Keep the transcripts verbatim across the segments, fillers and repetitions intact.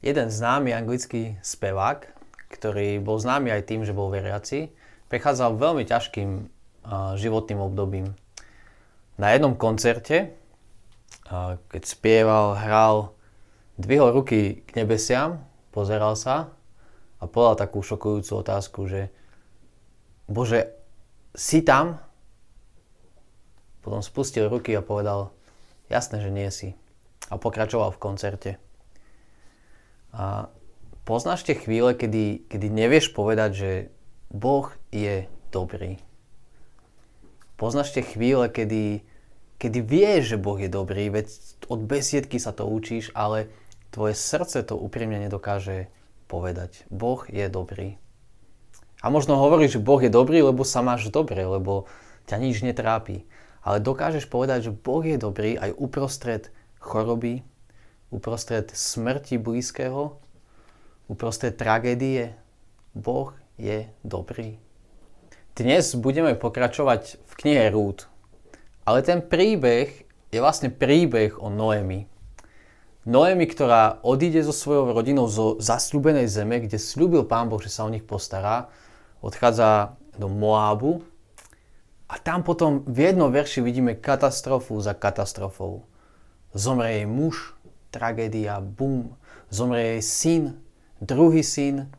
Jeden známy anglický spevák, ktorý bol známy aj tým, že bol veriaci, prechádzal veľmi ťažkým životným obdobím. Na jednom koncerte, keď spieval, hral, dvihol ruky k nebesiam, pozeral sa a povedal takú šokujúcu otázku, že Bože, si tam? Potom spustil ruky a povedal, jasné, že nie si. A pokračoval v koncerte. A poznáš tie chvíle, kedy, kedy nevieš povedať, že Boh je dobrý. Poznáš tie chvíle, kedy, kedy vieš, že Boh je dobrý, veď od besiedky sa to učíš, ale tvoje srdce to úprimne nedokáže povedať. Boh je dobrý. A možno hovoríš, že Boh je dobrý, lebo sa máš dobre, lebo ťa nič netrápi. Ale dokážeš povedať, že Boh je dobrý aj uprostred choroby, uprostred smrti blízkeho, uprostred tragédie. Boh je dobrý. Dnes budeme pokračovať v knihe Rút. Ale ten príbeh je vlastne príbeh o Noémi. Noémi, ktorá odíde so svojou rodinou zo zasľúbenej zeme, kde sľúbil Pán Boh, že sa o nich postará. Odchádza do Moabu. A tam potom v jednom verši vidíme katastrofu za katastrofou. Zomrie jej muž, tragédia, bum, zomrie jej syn, druhý syn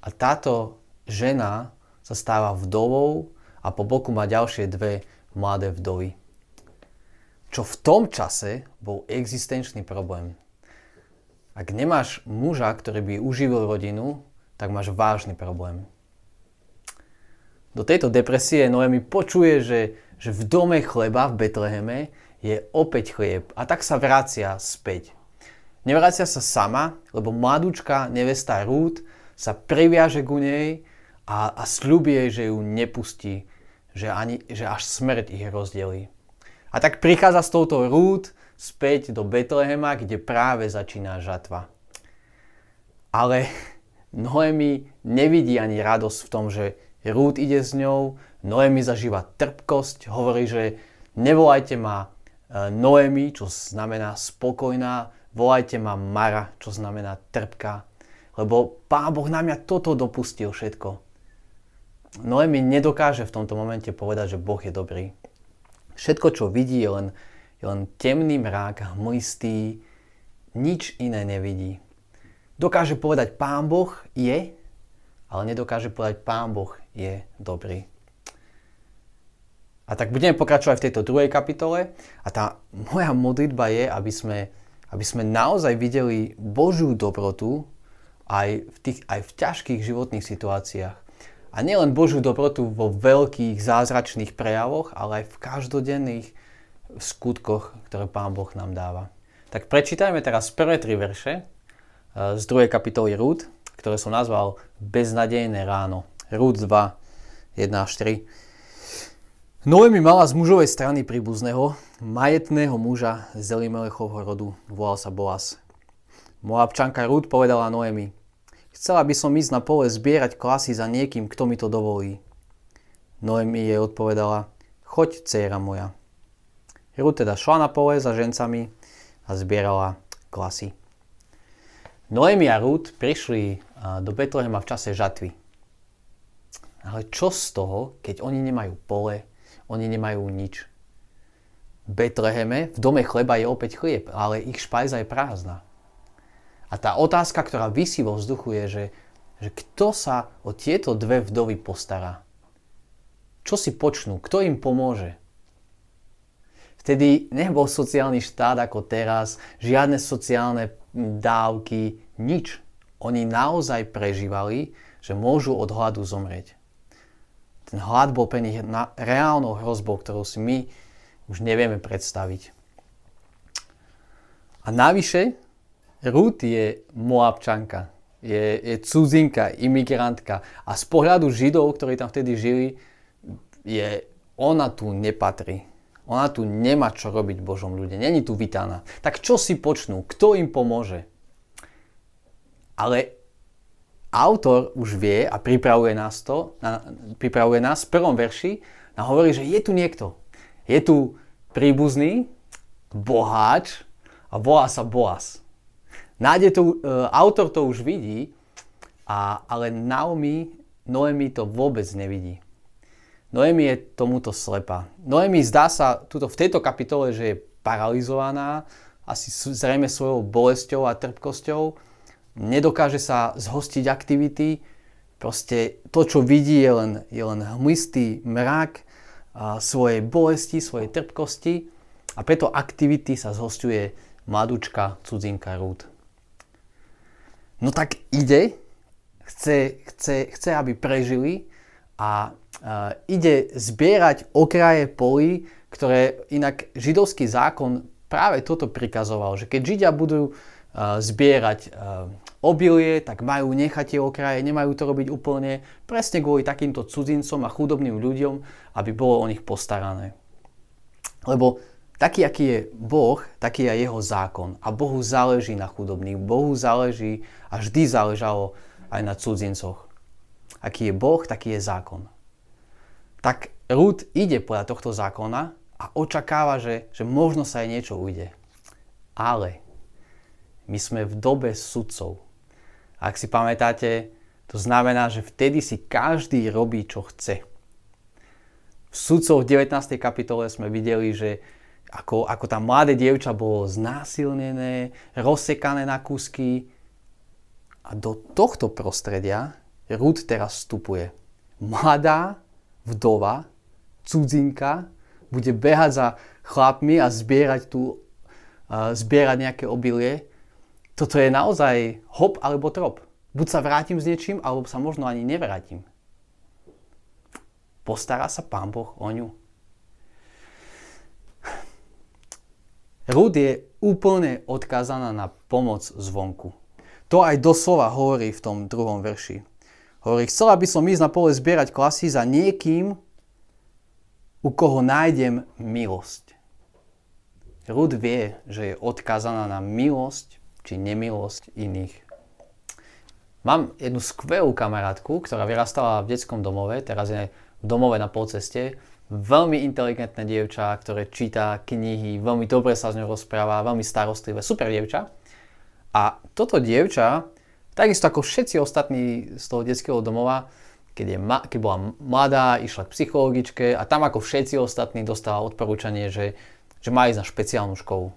a táto žena sa stáva vdovou a po boku má ďalšie dve mladé vdovy. Čo v tom čase bol existenčný problém. Ak nemáš muža, ktorý by uživil rodinu, tak máš vážny problém. Do tejto depresie Noémi počuje, že, že v dome chleba v Betleheme je opäť chlieb a tak sa vracia späť. Nevracia sa sama, lebo mladúčka nevesta Rút sa priviaže ku nej a, a sľubí jej, že ju nepustí, že, ani, že až smrť ich rozdelí. A tak prichádza s touto Rút späť do Betlehema, kde práve začína žatva. Ale Noémi nevidí ani radosť v tom, že Rút ide s ňou, Noémi zažíva trpkosť, hovorí, že nevolajte ma Noémi, čo znamená spokojná, volajte ma Mara, čo znamená trpká, lebo Pán Boh na mňa toto dopustil všetko. Noémi nedokáže v tomto momente povedať, že Boh je dobrý. Všetko, čo vidí, je len, je len temný mrak, hmlistý, nič iné nevidí. Dokáže povedať, Pán Boh je, ale nedokáže povedať, Pán Boh je dobrý. A tak budeme pokračovať v tejto druhej kapitole a tá moja modlitba je, aby sme, aby sme naozaj videli Božiu dobrotu aj v, tých, aj v ťažkých životných situáciách. A nielen Božiu dobrotu vo veľkých zázračných prejavoch, ale aj v každodenných skutkoch, ktoré Pán Boh nám dáva. Tak prečítajme teraz prvé tri verše z druhej kapitoly Rút, ktoré som nazval Beznadejné ráno. Rút dva, jeden až tri. Noémi mala z mužovej strany príbuzného, majetného muža z Elimelechovho rodu, volal sa Boaz. Moabčanka Rút povedala Noémi, chcela by som ísť na pole zbierať klasy za niekým, kto mi to dovolí. Noémi jej odpovedala, choď, dcéra moja. Rút teda šla na pole za žencami a zbierala klasy. Noémi a Rút prišli do Betlehema v čase žatvy. Ale čo z toho, keď oni nemajú pole, oni nemajú nič. V Betleheme, v dome chleba je opäť chlieb, ale ich špajza je prázdna. A tá otázka, ktorá visí vo vzduchu je, že, že kto sa o tieto dve vdovy postará? Čo si počnú? Kto im pomôže? Vtedy nebol sociálny štát ako teraz, žiadne sociálne dávky, nič. Oni naozaj prežívali, že môžu od hladu zomrieť. Ten hlad bol pre nich reálnou hrozbou, ktorú si my už nevieme predstaviť. A navyše, Rút je Moabčanka, je, je cudzinka, imigrantka a z pohľadu Židov, ktorí tam vtedy žili, je, ona tu nepatrí. Ona tu nemá čo robiť v Božom ľude, není tu vítaná. Tak čo si počnú? Kto im pomôže? Ale autor už vie a pripravuje nás to, na, pripravuje nás v prvom verši a hovorí, že je tu niekto. Je tu príbuzný, boháč a volá sa Boaz. Nádej to, autor to už vidí, a, ale Naomi, Noémi to vôbec nevidí. Noémi je tomuto slepá. Noémi zdá sa tuto, v tejto kapitole, že je paralizovaná, asi zrejme svojou bolesťou a trpkosťou. Nedokáže sa zhostiť aktivity. Proste to, čo vidí, je len, je len hmlistý mrak a svojej bolesti, svojej trpkosti. A preto aktivity sa zhosťuje mladúčka cudzinka Rút. No tak ide, chce, chce, chce aby prežili a Uh, ide zbierať okraje polí, ktoré inak židovský zákon práve toto prikazoval, že keď Židia budú uh, zbierať uh, obilie, tak majú nechať tie okraje, nemajú to robiť úplne, presne kvôli takýmto cudzincom a chudobným ľuďom, aby bolo o nich postarané. Lebo taký, aký je Boh, taký je jeho zákon a Bohu záleží na chudobných, Bohu záleží a vždy záležalo aj na cudzincoch. Aký je Boh, taký je zákon. Tak Rút ide podľa tohto zákona a očakáva, že, že možno sa jej niečo ujde. Ale my sme v dobe sudcov. Ak si pamätáte, to znamená, že vtedy si každý robí, čo chce. V sudcoch v devätnástej kapitole sme videli, že ako, ako tá mladé dievča bolo znásilnené, rozsekané na kúsky. A do tohto prostredia Rút teraz vstupuje. Mladá vdova, cudzinka, bude behať za chlapmi a zbierať, tu, uh, zbierať nejaké obilie. Toto je naozaj hop alebo trop. Buď sa vrátim s niečím, alebo sa možno ani nevrátim. Postará sa Pán Boh o ňu. Rút je úplne odkázaná na pomoc zvonku. To aj doslova hovorí v tom druhom verši. Hovorí, chcela by som ísť na pole zbierať klasy za niekým, u koho nájdem milosť. Rút vie, že je odkázaná na milosť či nemilosť iných. Mám jednu skvelú kamarátku, ktorá vyrastala v detskom domove, teraz je v domove na polceste. Veľmi inteligentná dievča, ktoré číta knihy, veľmi dobre sa s ňou rozpráva, veľmi starostlivé, super dievča. A toto dievča, takisto ako všetci ostatní z toho detského domova, keď, je ma- keď bola mladá, išla k psychologičke a tam ako všetci ostatní dostala odporúčanie, že, že má ísť na špeciálnu školu.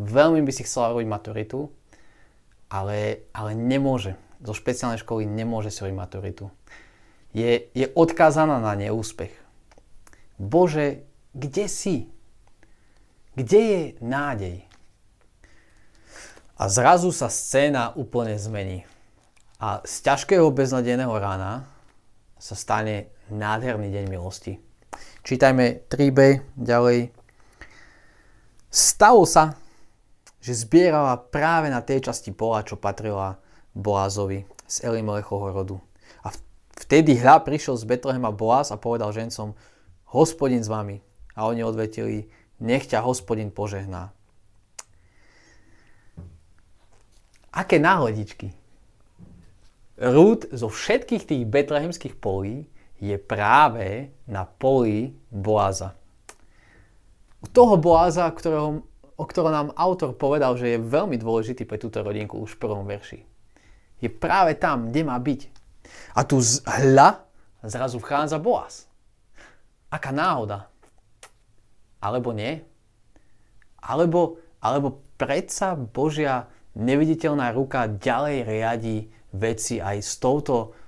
Veľmi by si chcela robiť maturitu, ale, ale nemôže. Zo špeciálnej školy nemôže si robiť maturitu. Je, je odkázaná na neúspech. Bože, kde si? Kde je nádej? A zrazu sa scéna úplne zmení. A z ťažkého beznadejného rána sa stane nádherný deň milosti. Čítajme tri bé ďalej. Stalo sa, že zbierala práve na tej časti pola, čo patrila Boazovi z Elimelechovho rodu. A vtedy hľa prišiel z Betlehema Boaz a povedal žencom: Hospodin s vami. A oni odvetili: Nech ťa Hospodin požehná. Aké náhodičky. Rút zo všetkých tých betlehemských polí je práve na poli Boaza. Toho Boaza, ktorého, o ktorom nám autor povedal, že je veľmi dôležitý pre túto rodinku už v prvom verši. Je práve tam, kde má byť. A tu z hľa zrazu vchádza Boaz. Aká náhoda. Alebo nie. Alebo, alebo predsa Božia neviditeľná ruka ďalej riadi veci aj s touto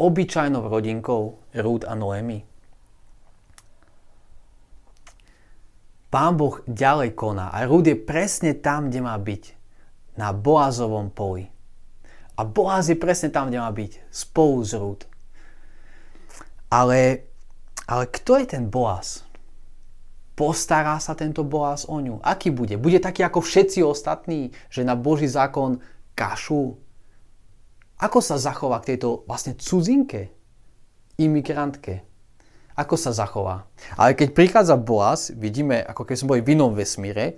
obyčajnou rodinkou Rút a Noémi. Pán Boh ďalej koná a Rút je presne tam, kde má byť. Na Boazovom poli. A Boaz je presne tam, kde má byť. Spolu s Rút. Ale, ale kto je ten Boaz? Postará sa tento Boaz o ňu? Aký bude? Bude taký ako všetci ostatní, že na Boží zákon kašu? Ako sa zachová k tejto vlastne cudzinke? Imigrantke? Ako sa zachová? Ale keď prichádza Boaz, vidíme, ako keby sme boli v inom vesmíre,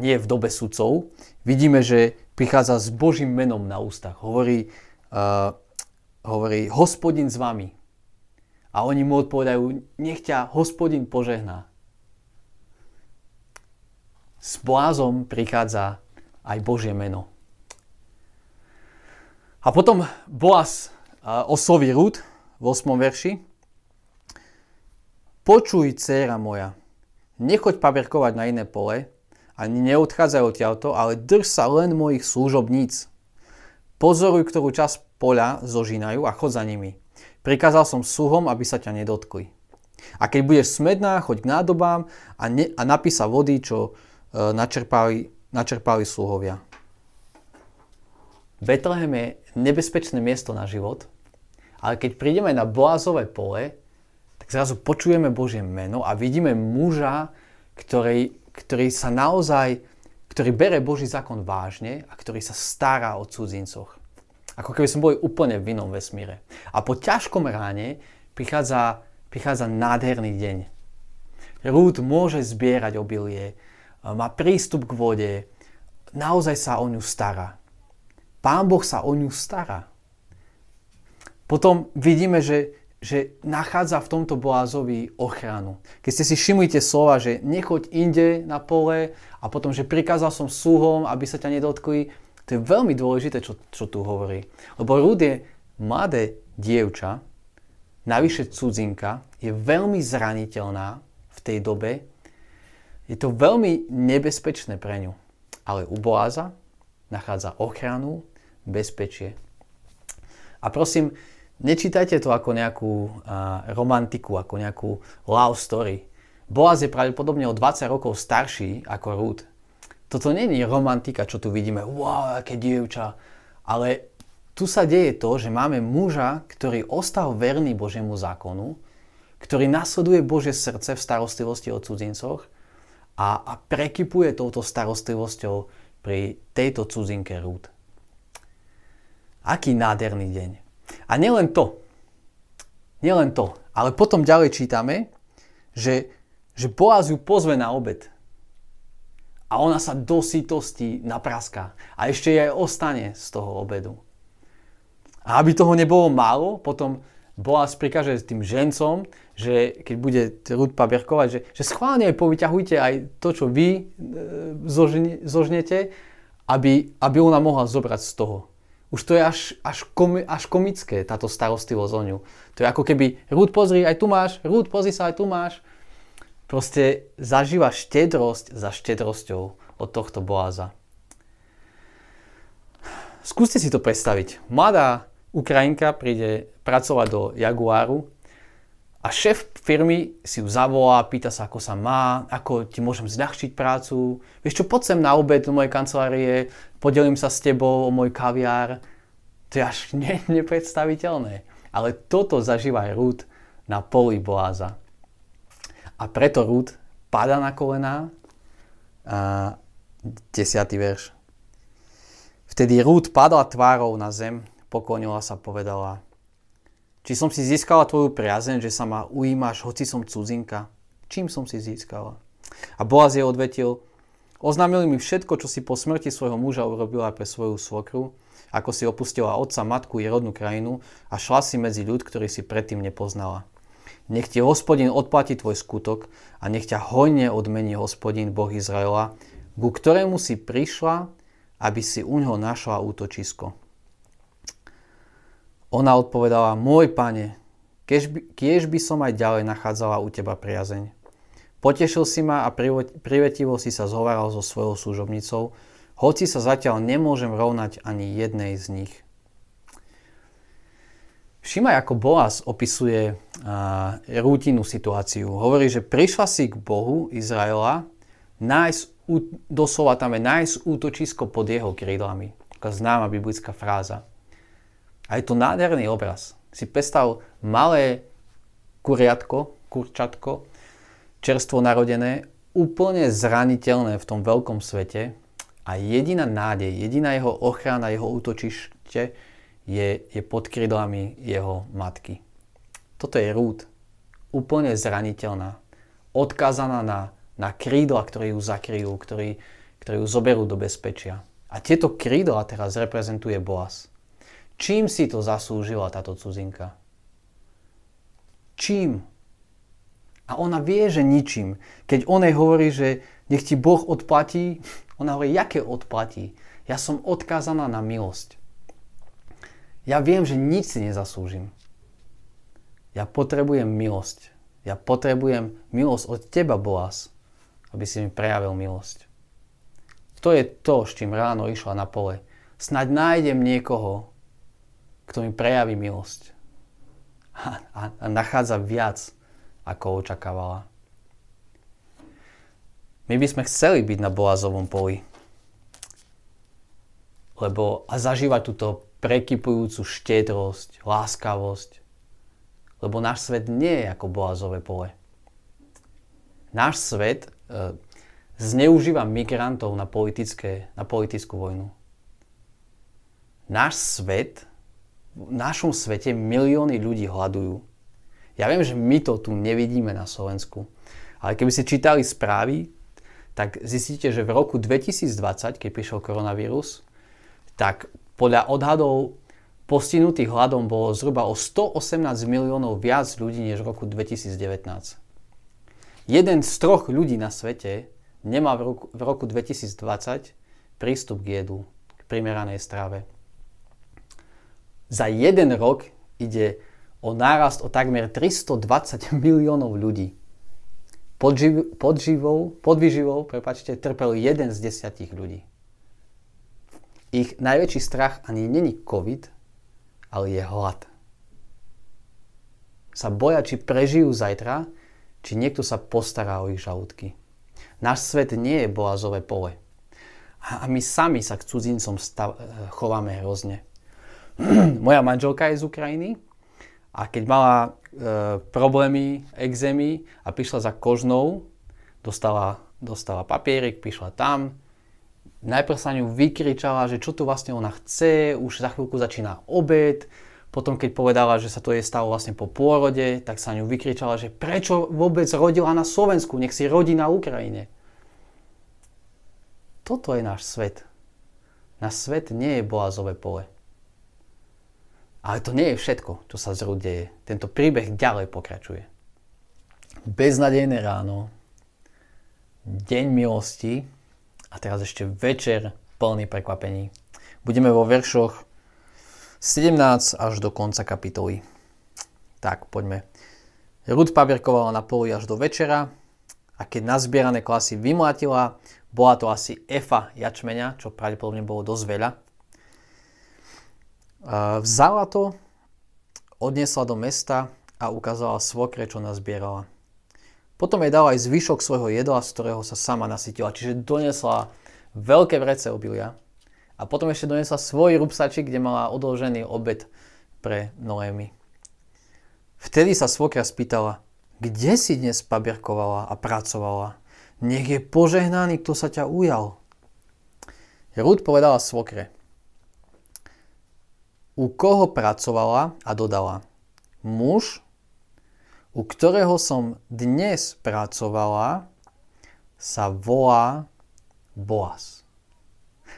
nie v dobe sudcov, vidíme, že prichádza s Božím menom na ústach. Hovorí, uh, hovorí Hospodin s vami. A oni mu odpovedajú: Nech ťa Hospodin požehná. S Boazom prichádza aj Božie meno. A potom Boaz osloví Rút v ôsmom verši. Počuj, dcéra moja, nechoď paberkovať na iné pole, ani neodchádzajú odtiaľto, ale drž sa len mojich služobníc. Pozoruj, ktorú časť poľa zožínajú a chod za nimi. Prikázal som suhom, aby sa ťa nedotkli. A keď budeš smedná, choď k nádobám a, ne, a napí sa vody, čo e, načerpali, načerpali sluhovia. Betlehem je nebezpečné miesto na život, ale keď prídeme na Boazové pole, tak zrazu počujeme Božie meno a vidíme muža, ktorý, ktorý sa naozaj, ktorý bere Boží zákon vážne a ktorý sa stará o cudzincoch. Ako keby sme boli úplne v inom vesmíre. A po ťažkom ráne prichádza, prichádza nádherný deň. Rút môže zbierať obilie, má prístup k vode, naozaj sa o ňu stará. Pán Boh sa o ňu stará. Potom vidíme, že že nachádza v tomto Boazovi ochranu. Keď ste si všimli tie slova, že nechoď inde na pole a potom, že prikázal som sluhom, aby sa ťa nedotkli, to je veľmi dôležité, čo, čo tu hovorí. Lebo Rút je mladé dievča, navyše cudzinka, je veľmi zraniteľná v tej dobe. Je to veľmi nebezpečné pre ňu. Ale u Boaza nachádza ochranu, bezpečie. A prosím, nečítajte to ako nejakú a, romantiku, ako nejakú love story. Boaz je pravdepodobne o dvadsať rokov starší ako Rút. Toto nie je romantika, čo tu vidíme. Wow, aké dievča. Ale tu sa deje to, že máme muža, ktorý ostal verný Božiemu zákonu, ktorý nasleduje Božie srdce v starostlivosti o cudzincoch a, a prekypuje touto starostlivosťou pri tejto cudzinke Rút. Aký nádherný deň. A nielen to, nielen to, ale potom ďalej čítame, že, že Boaz ju pozve na obed a ona sa do sitosti napraská a ešte jej ostane z toho obedu. A aby toho nebolo málo, potom Boaz prikáže tým žencom, že keď bude Rút pabierkovať, že, že schválne povyťahujte aj to, čo vy e, zožne, zožnete, aby, aby ona mohla zobrať z toho. Už to je až, až, komi, až komické, táto starostlivosť o ňu. To je ako keby, Rút, pozri, aj tu máš, Rút, pozri sa, aj tu máš. Proste zažíva štedrosť za štedrosťou od tohto Boaza. Skúste si to predstaviť. Mladá Ukrajinka príde pracovať do Jaguáru a šéf firmy si ju zavolá, pýta sa, ako sa má, ako ti môžem zľahčiť prácu. Vieš čo, poď sem na obed do mojej kancelárie, podelím sa s tebou o môj kaviár. To je až ne- nepredstaviteľné. Ale toto zažíva Rút na poli Boaza. A preto Rút padá na kolená. A desiatý verš. Vtedy Rút padla tvárou na zem, poklonila sa, povedala: Či som si získala tvoju priazeň, že sa ma ujímaš, hoci som cudzinka? Čím som si získala? A Boaz jej odvetil: Oznámili mi všetko, čo si po smrti svojho muža urobila pre svoju svokru, ako si opustila otca, matku i rodnú krajinu a šla si medzi ľud, ktorý si predtým nepoznala. Nech ti Hospodin odplatí tvoj skutok a nech ťa hojne odmení Hospodin, Boh Izraela, ku ktorému si prišla, aby si u ňoho našla útočisko. Ona odpovedala: Môj pane, kiež by, kiež by som aj ďalej nachádzala u teba priazeň. Potešil si ma a privetivo si sa zhováral so svojou služobnicou, hoci sa zatiaľ nemôžem rovnať ani jednej z nich. Všimaj, ako Boaz opisuje uh, rútinnú situáciu. Hovorí, že prišla si k Bohu Izraela, nájsť, doslova tam je nájsť útočisko pod jeho krídlami. Taká známa biblická fráza. A je to nádherný obraz. Si predstav malé kuriatko, kurčatko, čerstvo narodené, úplne zraniteľné v tom veľkom svete a jediná nádej, jediná jeho ochrana, jeho útočište je, je pod krídlami jeho matky. Toto je Rút, úplne zraniteľná, odkázaná na, na krídla, ktoré ju zakryjú, ktoré, ktoré ju zoberú do bezpečia. A tieto krídla teraz reprezentuje Boaz. Čím si to zaslúžila táto cudzinka? Čím? A ona vie, že ničím. Keď on jej hovorí, že nech ti Boh odplatí, ona hovorí, jaké odplatí? Ja som odkázaná na milosť. Ja viem, že nič si nezaslúžim. Ja potrebujem milosť. Ja potrebujem milosť od teba, Boaz, aby si mi prejavil milosť. To je to, s čím ráno išla na pole. Snaď nájdem niekoho, kto mi prejaví milosť. A, a, a nachádza viac, ako očakávala. My by sme chceli byť na Boazovom poli. Lebo a zažívať túto prekypujúcu štedrosť, láskavosť. Lebo náš svet nie je ako Boazové pole. Náš svet e, zneužíva migrantov na, politické, na politickú vojnu. Náš svet, v našom svete milióny ľudí hľadujú. Ja viem, že my to tu nevidíme na Slovensku, ale keby ste čítali správy, tak zistíte, že v roku dvetisícdvadsať, keď prišiel koronavírus, tak podľa odhadov postihnutých hladom bolo zhruba o stoosemnásť miliónov viac ľudí než v roku dvetisícdevätnásť. Jeden z troch ľudí na svete nemá v roku, v roku dvetisícdvadsať prístup k jedu, k primeranej strave. Za jeden rok ide o nárast o takmer tristodvadsať miliónov ľudí. Podživ, podživou, podvýživou prepáčte, trpel jeden z desiatich ľudí. Ich najväčší strach ani není COVID, ale je hlad. Sa boja, či prežijú zajtra, či niekto sa postará o ich žalúdky. Náš svet nie je Boazové pole. A my sami sa k cudzincom stav- chováme hrozne. Moja manželka je z Ukrajiny a keď mala e, problémy, exémy a prišla za kožnou, dostala, dostala papierik, prišla tam. Najprv sa ňu vykričala, že čo tu vlastne ona chce, už za chvíľku začína obed. Potom keď povedala, že sa to jej stalo vlastne po pôrode, tak sa ňu vykričala, že prečo vôbec rodila na Slovensku, nech si rodí na Ukrajine. Toto je náš svet. Náš svet nie je Boazové pole. Ale to nie je všetko, čo sa z Rút deje. Tento príbeh ďalej pokračuje. Beznadejné ráno, deň milosti a teraz ešte večer plný prekvapení. Budeme vo veršoch sedemnásť až do konca kapitoly. Tak, poďme. Rút pabierkovala na poli až do večera a keď nazbierané klasy vymlátila, bola to asi efa jačmeňa, čo pravdepodobne bolo dosť veľa. Vzala to, odnesla do mesta a ukázala svokre, čo nazbierala. Potom jej dala aj zvyšok svojho jedla, z ktorého sa sama nasytila, čiže donesla veľké vrece obilia. A potom ešte donesla svoj rúbsačik, kde mala odložený obed pre Noémi. Vtedy sa svokra spýtala, kde si dnes pabierkovala a pracovala? Nech je požehnaný, kto sa ťa ujal. Rút povedala svokre, u koho pracovala a dodala, muž, u ktorého som dnes pracovala, sa volá Boaz.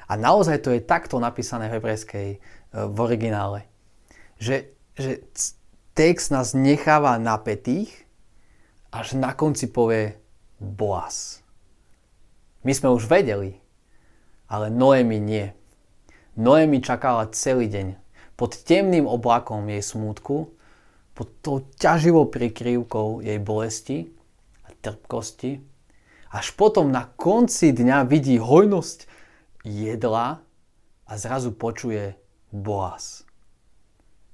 A naozaj to je takto napísané v hebrejskej, v originále. Že, že text nás necháva napätých, až na konci povie Boaz. My sme už vedeli, ale Noémi nie. Noémi čakala celý deň. Pod temným oblakom jej smútku, pod tou ťaživou prikrývkou jej bolesti a trpkosti, až potom na konci dňa vidí hojnosť jedla a zrazu počuje Boaz.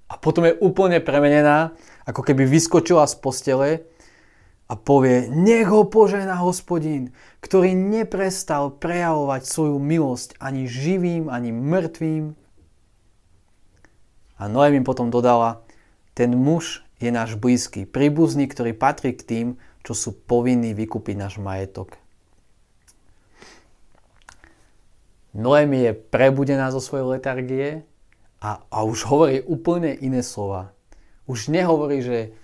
A potom je úplne premenená, ako keby vyskočila z postele a povie, nech ho požehná Hospodin, ktorý neprestal prejavovať svoju milosť ani živým, ani mŕtvým. A Noémi potom dodala, ten muž je náš blízky, príbuzný, ktorý patrí k tým, čo sú povinní vykúpiť náš majetok. Noémi je prebudená zo svojej letargie a, a už hovorí úplne iné slova. Už nehovorí, že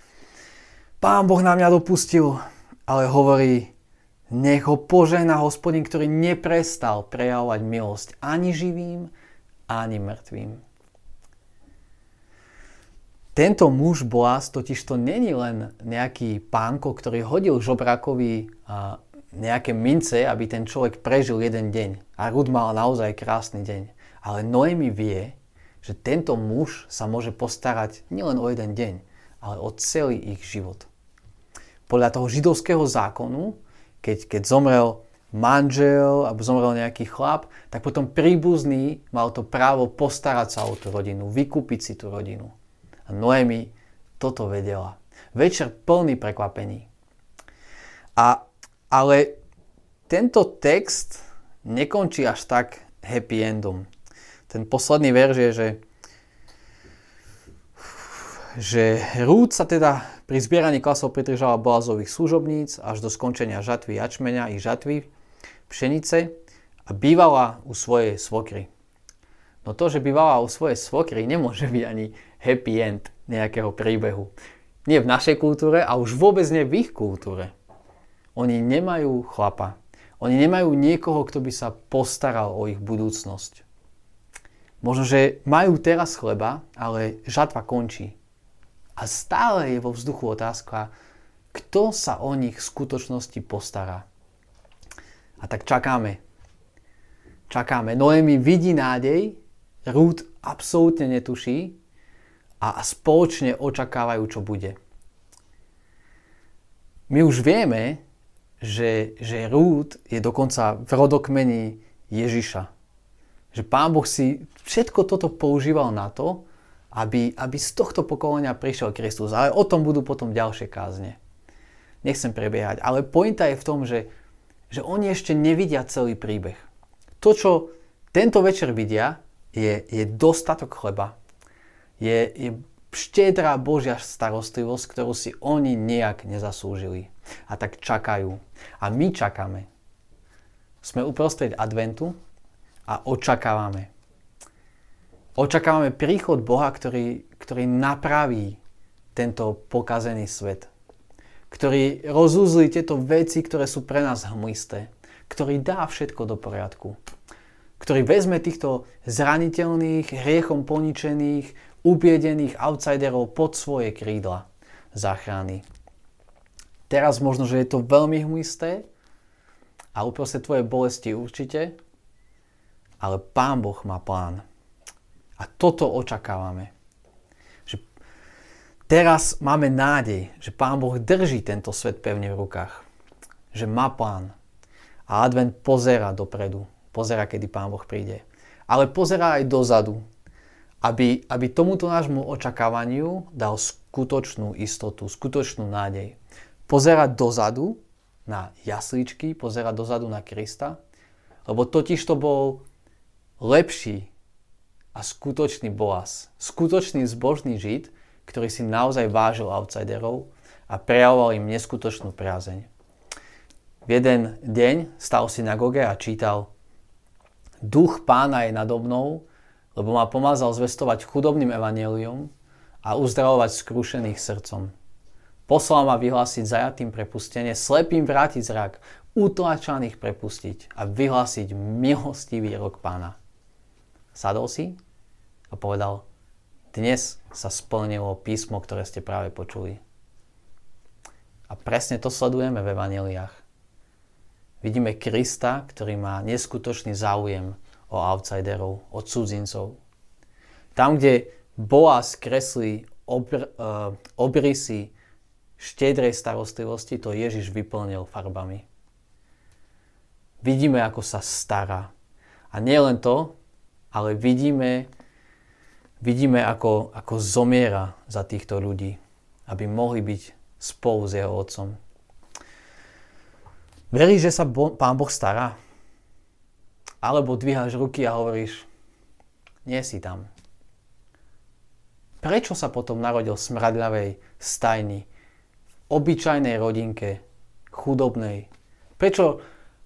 Pán Boh na mňa dopustil, ale hovorí, nech ho požehná Hospodin, ktorý neprestal prejavovať milosť ani živým, ani mŕtvým. Tento muž Boaz totižto není len nejaký pánko, ktorý hodil žobrákovi a nejaké mince, aby ten človek prežil jeden deň. A Rút mal naozaj krásny deň. Ale Noémi vie, že tento muž sa môže postarať nielen o jeden deň, ale o celý ich život. Podľa toho židovského zákonu, keď, keď zomrel manžel alebo zomrel nejaký chlap, tak potom príbuzný mal to právo postarať sa o tú rodinu, vykúpiť si tú rodinu. A Noémi toto vedela. Večer plný prekvapení. A, ale tento text nekončí až tak happy endom. Ten posledný verš je, že, že Rút sa teda pri zbieraní klasov pridržala Boazových služobníc až do skončenia žatvy jačmeňa i žatvy pšenice a bývala u svojej svokry. No to, že bývala u svojej svokry, nemôže byť ani happy end nejakého príbehu. Nie v našej kultúre a už vôbec nie v ich kultúre. Oni nemajú chlapa. Oni nemajú niekoho, kto by sa postaral o ich budúcnosť. Možno, že majú teraz chleba, ale žatva končí. A stále je vo vzduchu otázka, kto sa o nich v skutočnosti postará. A tak čakáme. Čakáme. Noémi vidí nádej, Rút absolútne netuší, a spoločne očakávajú, čo bude. My už vieme, že, že Rút je dokonca v rodokmeni Ježiša. Že Pán Boh si všetko toto používal na to, aby, aby z tohto pokolenia prišiel Kristus. Ale o tom budú potom ďalšie kázne. Nechcem prebiehať. Ale pointa je v tom, že, že oni ešte nevidia celý príbeh. To, čo tento večer vidia, je, je dostatok chleba. Je, je štedrá Božia starostlivosť, ktorú si oni nejak nezaslúžili. A tak čakajú. A my čakáme. Sme uprostred adventu a očakávame. Očakávame príchod Boha, ktorý, ktorý napraví tento pokazený svet. Ktorý rozuzlí tieto veci, ktoré sú pre nás hmlisté. Ktorý dá všetko do poriadku. Ktorý vezme týchto zraniteľných, hriechom poničených, ubiedených outsiderov pod svoje krídla záchrany. Teraz možno, že je to veľmi hmlisté a uprostred tvojej bolesti určite, ale Pán Boh má plán. A toto očakávame. Že teraz máme nádej, že Pán Boh drží tento svet pevne v rukách. Že má plán. A advent pozerá dopredu. Pozerá, kedy Pán Boh príde. Ale pozerá aj dozadu. Aby, aby tomuto nášmu očakávaniu dal skutočnú istotu, skutočnú nádej. Pozerať dozadu na jasličky, pozerať dozadu na Krista, lebo totiž to bol lepší a skutočný Boaz, skutočný zbožný Žid, ktorý si naozaj vážil outsiderov a prejavoval im neskutočnú priazeň. V jeden deň stal v synagóge a čítal: Duch Pána je nado mnou, lebo ma pomazal zvestovať chudobným evanjeliom a uzdravovať skrušených srdcom. Poslal ma vyhlásiť zajatým prepustenie, slepým vrátiť zrak, utláčaných prepustiť a vyhlásiť milostivý rok Pána. Sadol si a povedal: Dnes sa splnilo písmo, ktoré ste práve počuli. A presne to sledujeme v evanjeliách. Vidíme Krista, ktorý má neskutočný záujem o outsiderov, o cudzincov. Tam, kde Boaz kreslí obr, uh, obrysy štedrej starostlivosti, to Ježiš vyplnil farbami. Vidíme, ako sa stará. A nie len to, ale vidíme, vidíme ako, ako zomiera za týchto ľudí, aby mohli byť spolu s jeho otcom. Veríš, že sa bo- Pán Boh stará? Alebo dvíhaš ruky a hovoríš: Nie si tam. Prečo sa potom narodil v smradľavej stajni, v obyčajnej rodinke, chudobnej? Prečo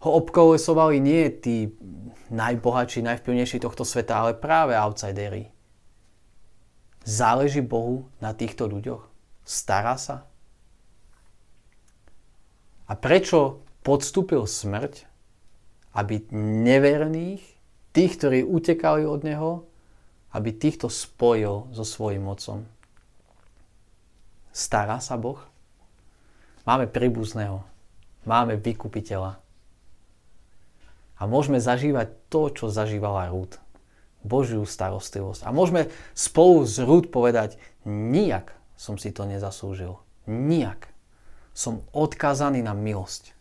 ho obkolesovali nie tí najbohatší, najvplyvnejší tohto sveta, ale práve outsideri? Záleží Bohu na týchto ľuďoch? Stará sa? A prečo podstúpil smrť? Aby neverných, tých, ktorí utekali od neho, aby týchto spojil so svojím otcom. Stará sa Boh? Máme príbuzného. Máme vykupiteľa. A môžeme zažívať to, čo zažívala Rút. Božiu starostlivosť. A môžeme spolu s Rút povedať, nijak som si to nezaslúžil. Nijak. Som odkázaný na milosť.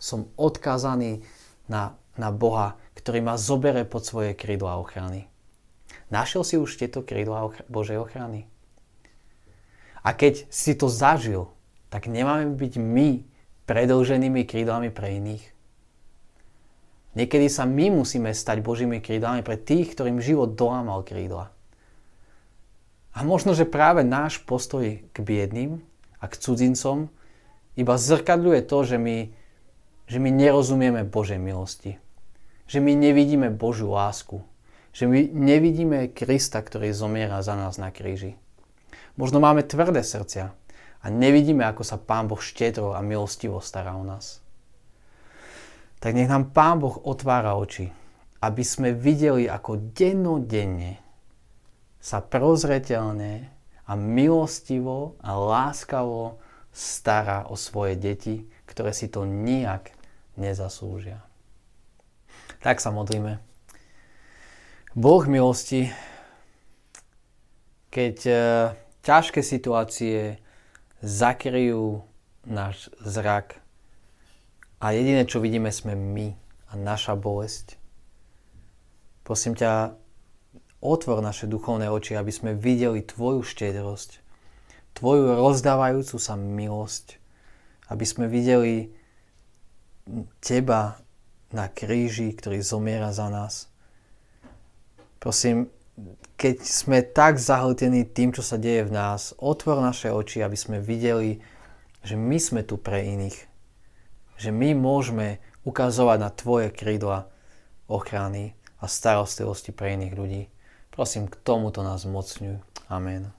Som odkázaný na, na Boha, ktorý ma zobere pod svoje krídla ochrany. Našiel si už tieto krídla Božej ochrany? A keď si to zažil, tak nemáme byť my predĺženými krídlami pre iných. Niekedy sa my musíme stať Božími krídlami pre tých, ktorým život dolámal krídla. A možno, že práve náš postoj k biedným a k cudzincom iba zrkadľuje to, že my, že my nerozumieme Božej milosti. Že my nevidíme Božiu lásku. Že my nevidíme Krista, ktorý zomiera za nás na kríži. Možno máme tvrdé srdcia a nevidíme, ako sa Pán Boh štedro a milostivo stará o nás. Tak nech nám Pán Boh otvára oči, aby sme videli, ako dennodenne sa prozreteľne a milostivo a láskavo stará o svoje deti, ktoré si to nijak nezaslúžia. Tak sa modlíme. Boh milosti, keď ťažké situácie zakryjú náš zrak, a jediné, čo vidíme, sme my a naša bolesť. Prosím ťa, otvor naše duchovné oči, aby sme videli tvoju štedrosť, tvoju rozdávajúcu sa milosť, aby sme videli teba na kríži, ktorý zomiera za nás. Prosím, keď sme tak zahltení tým, čo sa deje v nás, otvor naše oči, aby sme videli, že my sme tu pre iných. Že my môžeme ukazovať na tvoje krídla ochrany a starostlivosti pre iných ľudí. Prosím, k tomuto nás zmocňuj. Amen.